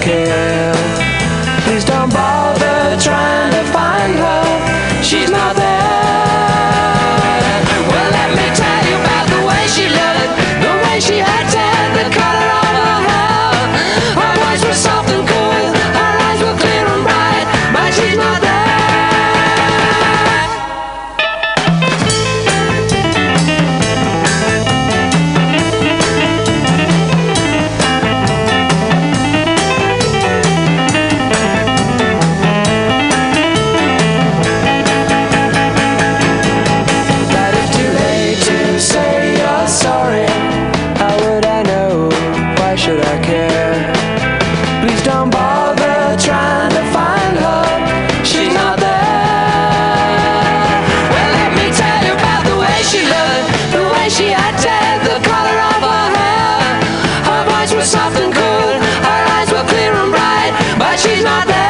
care. Please don't bother trying to find her. She's not there. Well, let me tell you about the way she looked, the way she had hair, the color of her hair. Her eyes were soft and cool, her eyes were clear and bright, but she's not there.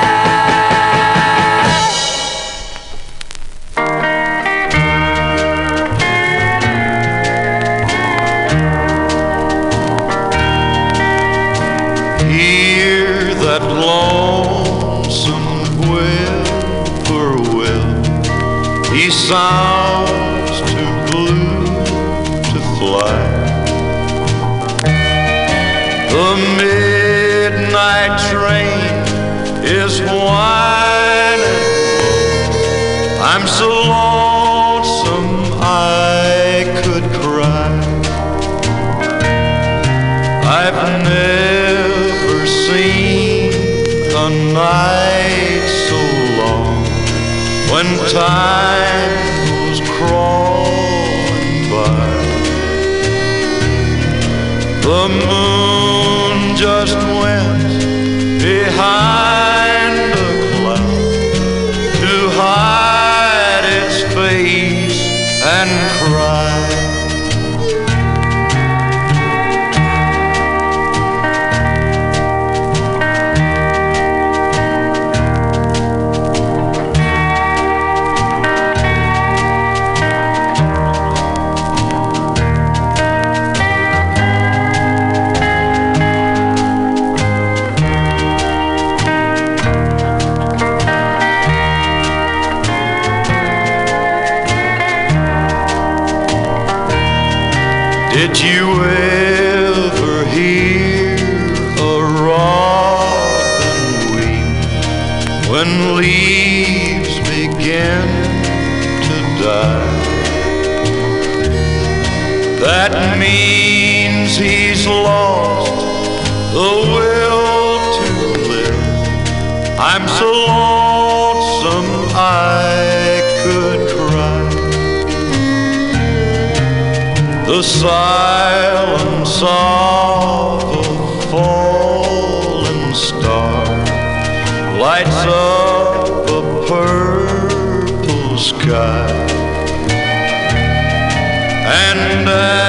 Ain't no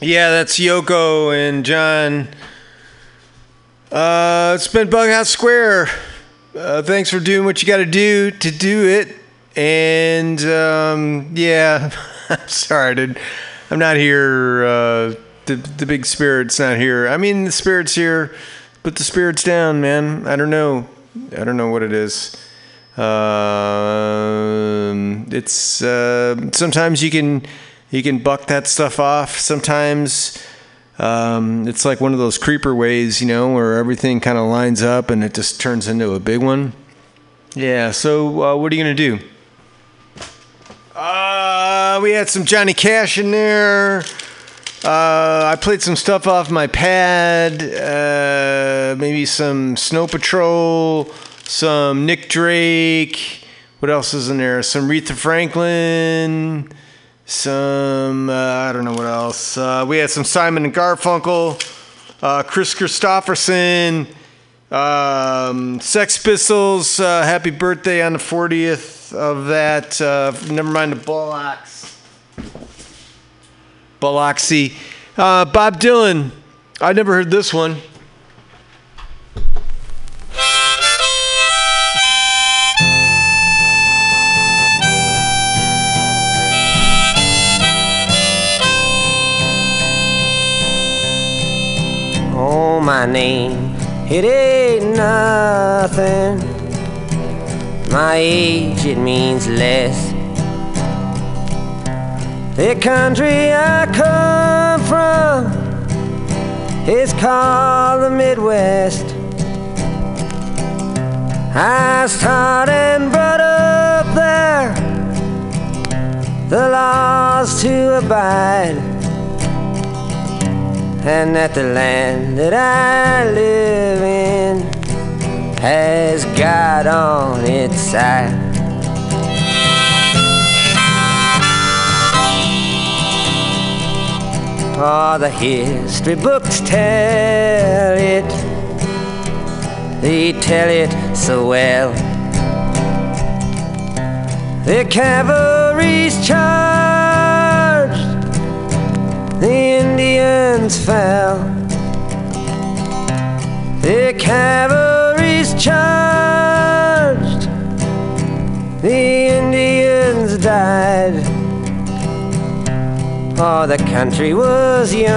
Yeah, that's Yoko and John. Uh, it's been Bughouse Square. Uh, thanks for doing what you got to do to do it. And um, yeah, I'm sorry, dude. I'm not here. Uh, the the big spirit's not here. I mean, the spirit's here, but the spirit's down, man. I don't know. I don't know what it is. Um, uh, it's uh, sometimes you can you can buck that stuff off. Sometimes. Um, it's like one of those creeper ways, you know, where everything kind of lines up and it just turns into a big one. Yeah, so uh, what are you going to do? Uh, we had some Johnny Cash in there. Uh, I played some stuff off my pad. Uh, maybe some Snow Patrol, some Nick Drake. What else is in there? Some Aretha Franklin. Some, uh, I don't know what else. Uh, we had some Simon and Garfunkel, uh, Chris Kristofferson, um, Sex Pistols, uh, happy birthday on the fortieth of that. Uh, never mind the Bullocks. Bullocksy. Uh, Bob Dylan. I never heard this one. Oh, my name, it ain't nothing. My age, it means less. The country I come from is called the Midwest. I was taught and brought up there, the laws to abide, and that the land that I live in has God on its side. Oh, the history books tell it, they tell it so well. The cavalry's charged, the Indians fell. The cavalry's charged, the Indians died. Oh, the country was young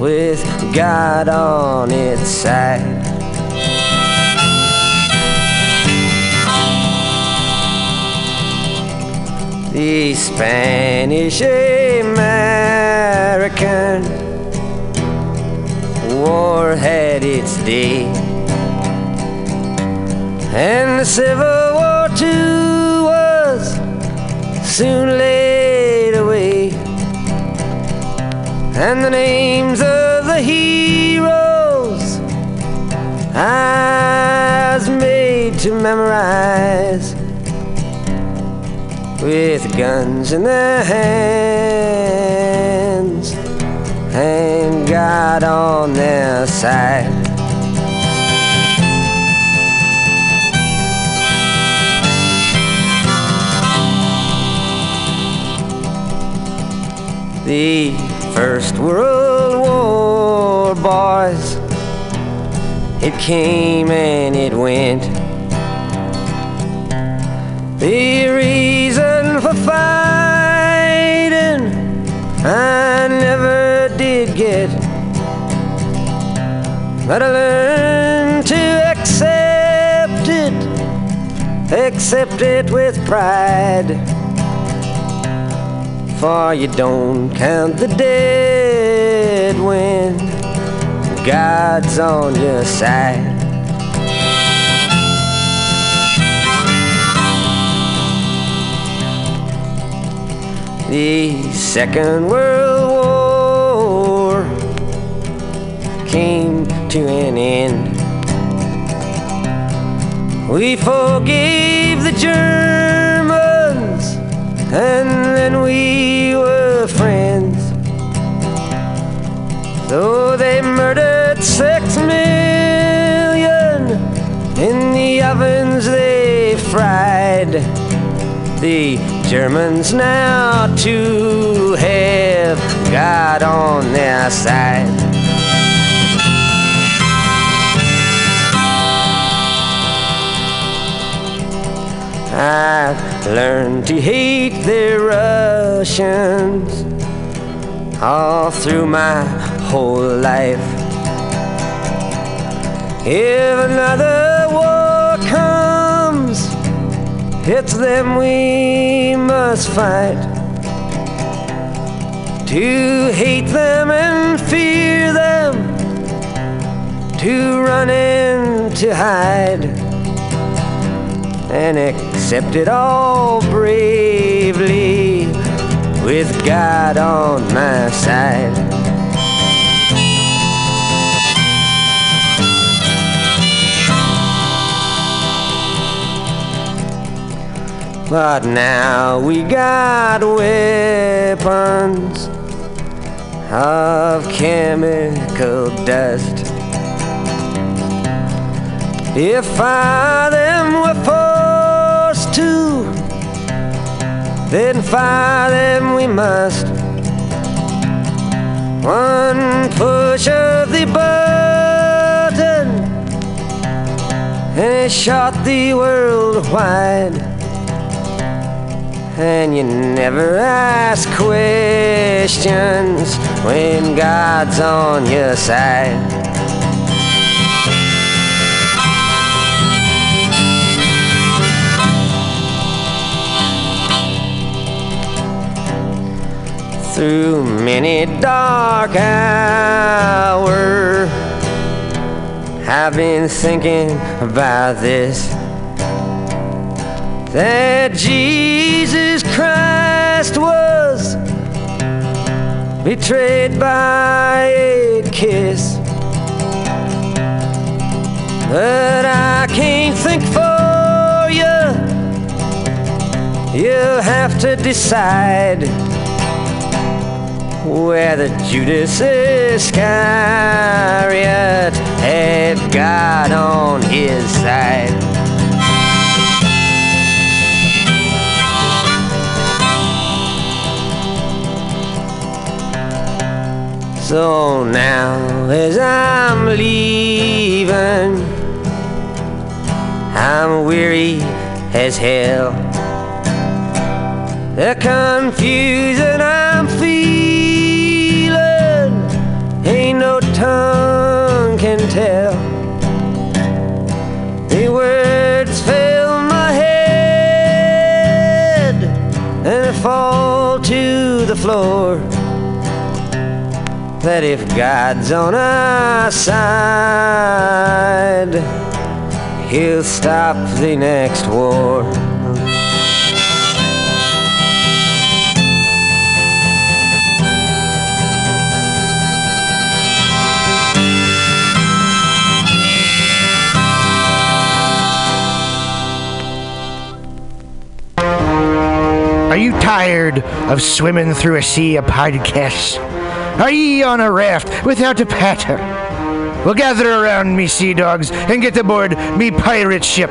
with God on its side. The Spanish-American War had its day, and the Civil War too was soon laid away, and the names of the heroes I was made to memorize, with guns in their hands and God on their side. The First World War, boys, it came and it went. The reason for fighting I never did get, but I learned to accept it, accept it with pride, for you don't count the dead when God's on your side. The Second World War came to an end. We forgave the Germans, and then we were friends. Though they murdered six million in the ovens they fried, the Germans now to hell. right on their side. I've learned to hate the Russians all through my whole life. If another war comes, it's them we must fight. To hate them and fear them, to run and to hide, and accept it all bravely with God on my side. But now we got weapons of chemical dust. If I them were forced to, then fire them we must. One push of the button, and it shot the world wide. And you never ask questions when God's on your side. Through many dark hours, I've been thinking about this, that Jesus Christ was betrayed by a kiss. But I can't think for you. You have to decide whether Judas Iscariot had God on his side. So now as I'm leaving, I'm weary as hell. The confusion I'm feeling, ain't no tongue can tell. The words fill my head and I fall to the floor. That if God's on our side, he'll stop the next war. Are you tired of swimming through a sea of podcasts? Are ye on a raft without a paddle? Well, gather around me, sea dogs, and get aboard me pirate ship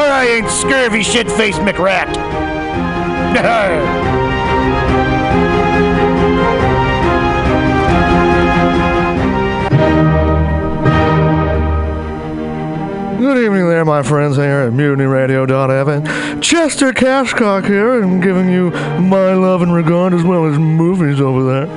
I ain't scurvy shit-faced McRat. Good evening there, my friends, here at Mutiny Radio dot f m. Chester Cashcock here, and giving you my love and regard as well as movies over there.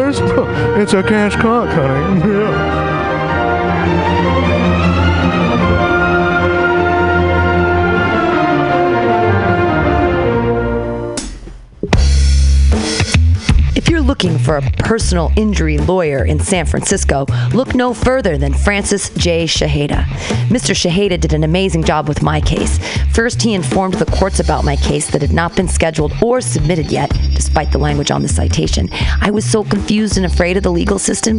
It's a cash cock, honey. If you're looking for a personal injury lawyer in San Francisco, look no further than Francis J Shaheda. Mister Shaheda did an amazing job with my case. First, he informed the courts about my case that had not been scheduled or submitted yet, despite the language on the citation. I was so confused and afraid of the legal system.